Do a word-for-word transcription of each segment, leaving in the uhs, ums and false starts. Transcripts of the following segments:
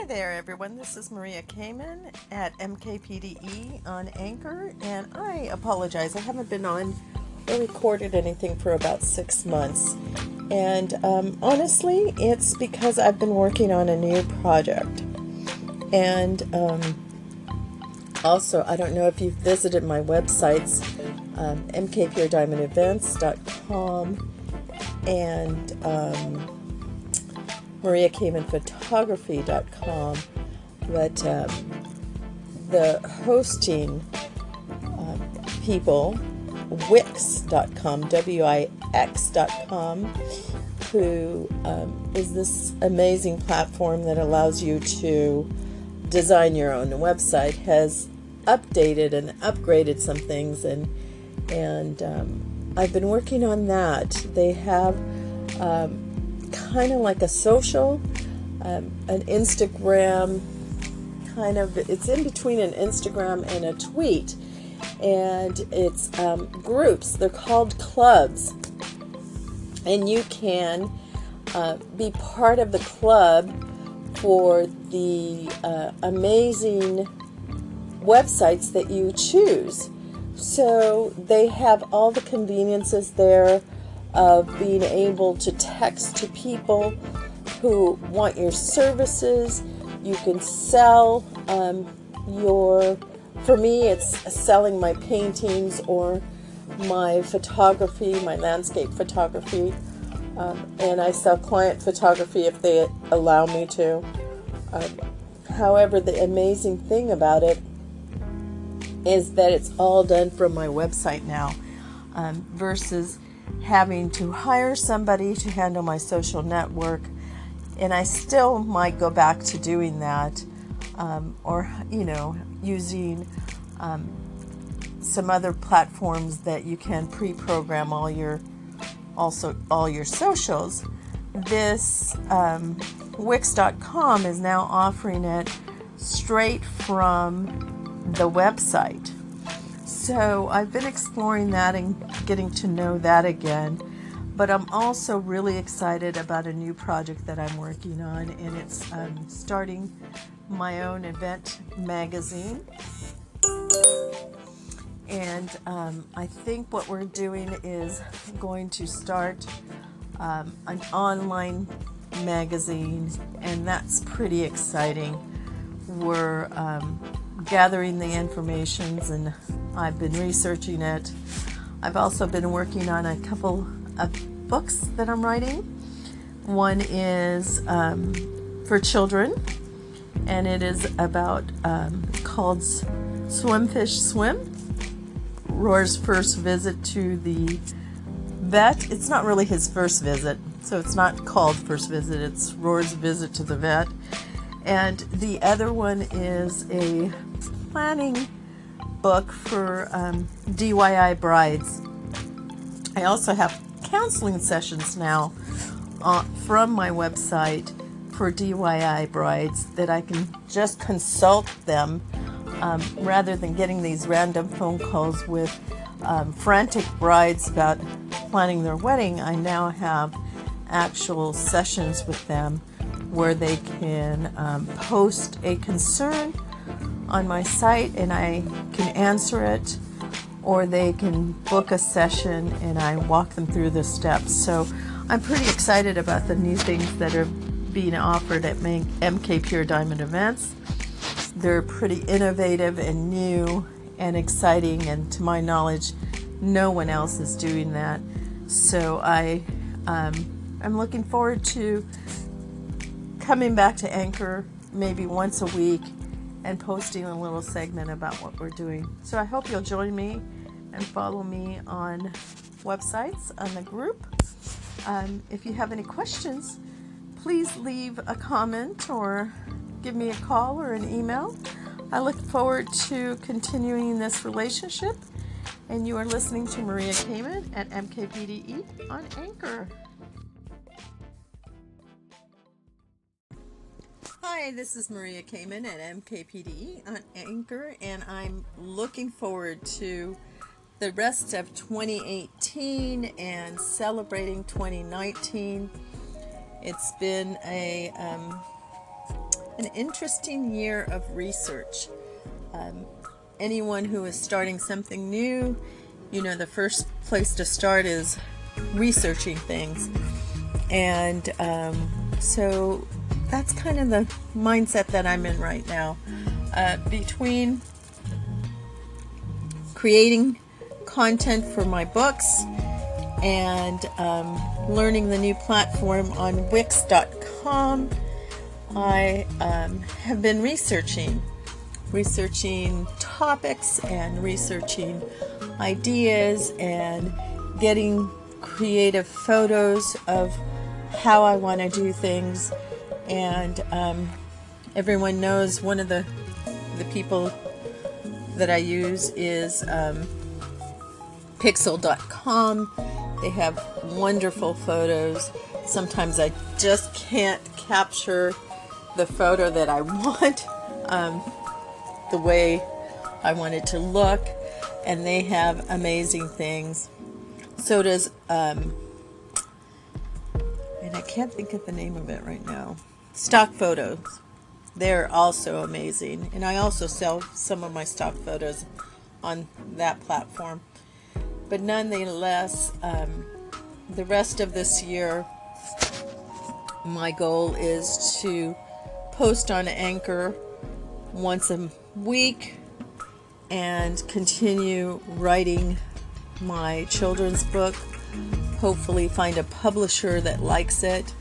Hi there everyone, this is Maria Kamen at M K P D E on Anchor, and I apologize, I haven't been on or recorded anything for about six months, and um, honestly, it's because I've been working on a new project, and um, also, I don't know if you've visited my websites, um, m k pure diamond events dot com and um, maria cayman photography dot com, but uh, the hosting uh, people, wix dot com, w i x dot com, who um, is this amazing platform that allows you to design your own website, has updated and upgraded some things, and and um, I've been working on that. They have um, kind of like a social, um, an Instagram, kind of, it's in between an Instagram and a tweet, and it's um, groups, they're called clubs, and you can uh, be part of the club for the uh, amazing websites that you choose. So they have all the conveniences there of being able to text to people who want your services. You can sell um, your, for me it's selling my paintings or my photography, my landscape photography, um, and I sell client photography if they allow me to. Um, however, the amazing thing about it is that it's all done from my website now, um, versus having to hire somebody to handle my social network, and I still might go back to doing that, um, or you know, using um, some other platforms that you can pre-program all your also all your socials. This um, Wix dot com is now offering it straight from the website. So I've been exploring that and getting to know that again, but I'm also really excited about a new project that I'm working on, and it's um, starting my own event magazine. And um, I think what we're doing is going to start um, an online magazine, and that's pretty exciting. We're um, gathering the informations, and I've been researching it. I've also been working on a couple of books that I'm writing. One is um, for children, and it is about um, called Swim Fish Swim, Roar's first visit to the vet. It's not really his first visit, so it's not called first visit, it's Roar's visit to the vet. And the other one is a planning book for um, D I Y brides. I also have counseling sessions now uh, from my website for D I Y brides that I can just consult them um, rather than getting these random phone calls with um, frantic brides about planning their wedding. I now have actual sessions with them where they can um, post a concern on my site and I can answer it, or they can book a session and I walk them through the steps. So I'm pretty excited about the new things that are being offered at M K Pure Diamond Events. They're pretty innovative and new and exciting, and to my knowledge, no one else is doing that. So I, um, I'm looking forward to coming back to Anchor maybe once a week and posting a little segment about what we're doing. So I hope you'll join me and follow me on websites, on the group. Um, if you have any questions, please leave a comment or give me a call or an email. I look forward to continuing this relationship. And you are listening to Maria Kamen at M K P D E on Anchor. Hi, this is Maria Kamen at M K P D E on Anchor, and I'm looking forward to the rest of twenty eighteen and celebrating twenty nineteen. It's been a um, an interesting year of research. Um, anyone who is starting something new, you know, the first place to start is researching things. And um, so that's kind of the mindset that I'm in right now. Uh, between creating content for my books and um, learning the new platform on Wix dot com, I um, have been researching, researching topics and researching ideas and getting creative photos of how I want to do things. And um, everyone knows one of the the people that I use is um, Pexels dot com. They have wonderful photos. Sometimes I just can't capture the photo that I want, um, the way I want it to look, and they have amazing things. So does, um, and I can't think of the name of it right now, Stock Photos. They're also amazing, and I also sell some of my stock photos on that platform. But nonetheless, um, the rest of this year, my goal is to post on Anchor once a week and continue writing my children's book. Hopefully find a publisher that likes it.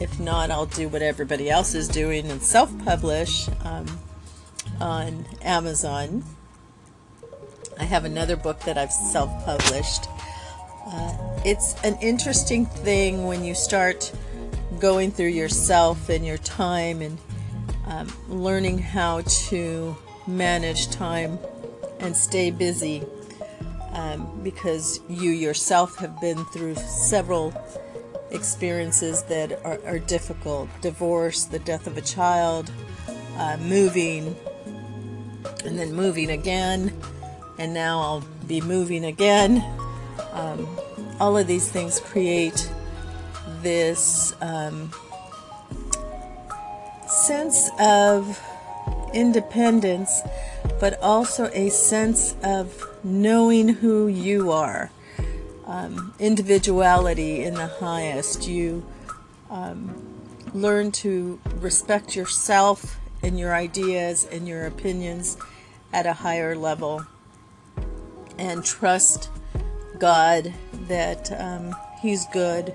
If not, I'll do what everybody else is doing and self-publish um, on Amazon. I have another book that I've self-published. Uh, it's an interesting thing when you start going through yourself and your time and um, learning how to manage time and stay busy, um, because you yourself have been through several experiences that are, are difficult. Divorce, the death of a child, uh, moving, and then moving again, and now I'll be moving again. Um, all of these things create this um, sense of independence, but also a sense of knowing who you are. Um, individuality in the highest. You um, learn to respect yourself and your ideas and your opinions at a higher level, and trust God that um, He's good,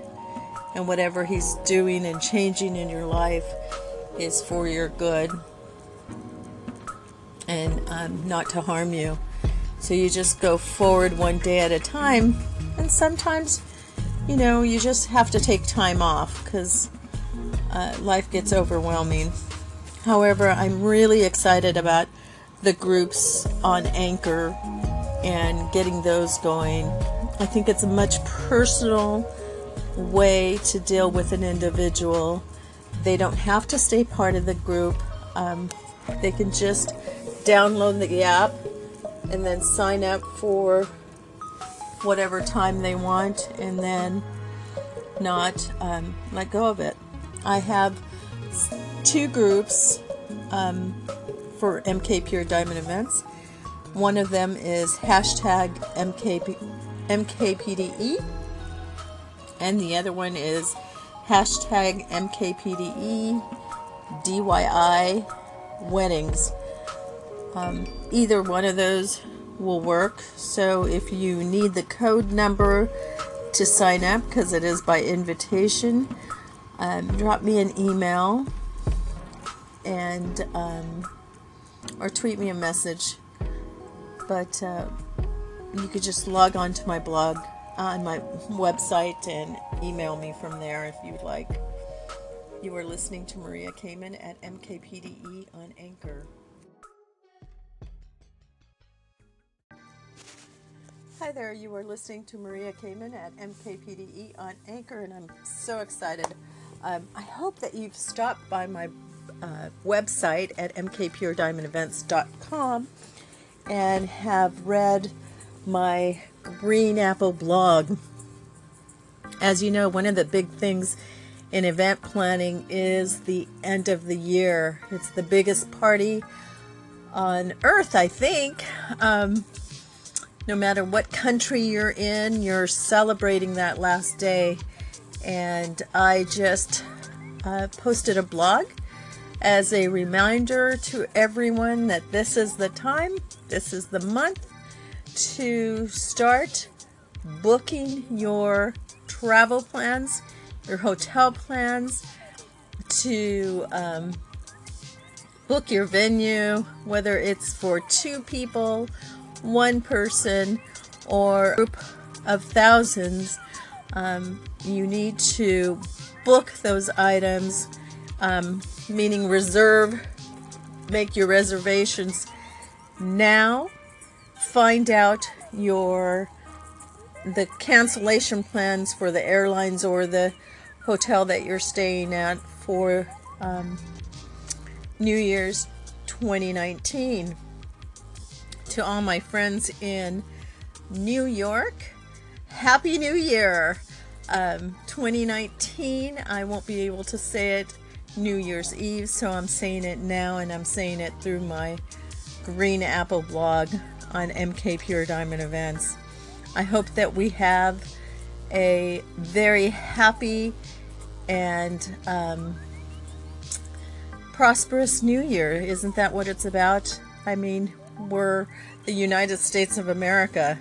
and whatever He's doing and changing in your life is for your good and um, not to harm you. So you just go forward one day at a time. And sometimes, you know, you just have to take time off because uh, life gets overwhelming. However, I'm really excited about the groups on Anchor and getting those going. I think it's a much personal way to deal with an individual. They don't have to stay part of the group. Um, they can just download the app and then sign up for whatever time they want, and then not um, let go of it. I have two groups um, for M K Pure Diamond Events. One of them is hashtag M K P D E, and the other one is hashtag M K P D E D Y I Weddings. Um, either one of those will work. So if you need the code number to sign up, because it is by invitation, um, drop me an email and um, or tweet me a message. But uh, you could just log on to my blog on uh, my website and email me from there if you'd like. You are listening to Maria Kamen at M K P D E on Anchor. Hi there, you are listening to Maria Kamen at M K P D E on Anchor, and I'm so excited. Um, I hope that you've stopped by my uh, website at m k p r diamond events dot com and have read my Green Apple blog. As you know, one of the big things in event planning is the end of the year. It's the biggest party on earth, I think. Um, no matter what country you're in, you're celebrating that last day. And I just uh, posted a blog as a reminder to everyone that this is the time, this is the month to start booking your travel plans, your hotel plans, to um, book your venue, whether it's for two people, one person, or a group of thousands. Um, you need to book those items, um, meaning reserve, make your reservations now, find out your the cancellation plans for the airlines or the hotel that you're staying at for um, New Year's twenty nineteen. To all my friends in New York, Happy New Year! Um, twenty nineteen, I won't be able to say it New Year's Eve, so I'm saying it now, and I'm saying it through my Green Apple blog on M K Pure Diamond Events. I hope that we have a very happy and um, prosperous New Year. Isn't that what it's about? I mean, we're the United States of America.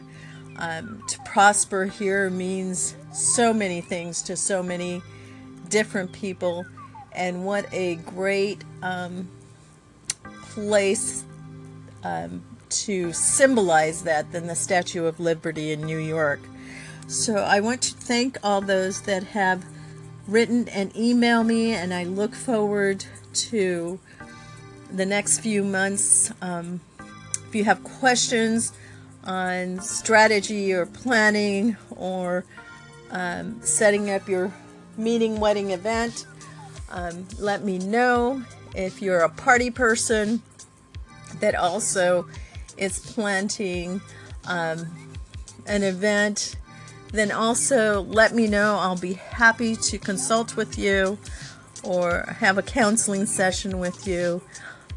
Um, to prosper here means so many things to so many different people, and what a great um, place um, to symbolize that than the Statue of Liberty in New York. So I want to thank all those that have written and emailed me, and I look forward to the next few months. Um, if you have questions on strategy or planning or um, setting up your meeting, wedding, event, um, let me know. If you're a party person that also is planning um, an event, then also let me know. I'll be happy to consult with you or have a counseling session with you.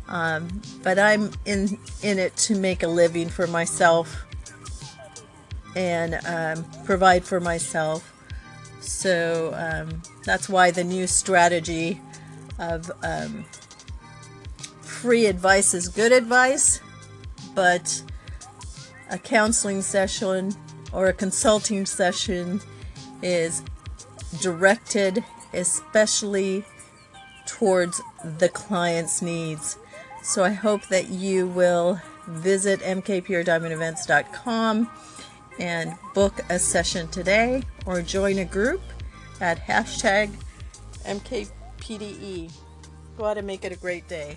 Um, but I'm in, in it to make a living for myself and um, provide for myself. So um, that's why the new strategy of um, free advice is good advice, but a counseling session or a consulting session is directed especially towards the client's needs. So I hope that you will visit m k pure diamond events dot com and book a session today or join a group at hashtag M K P D E. Go out and make it a great day.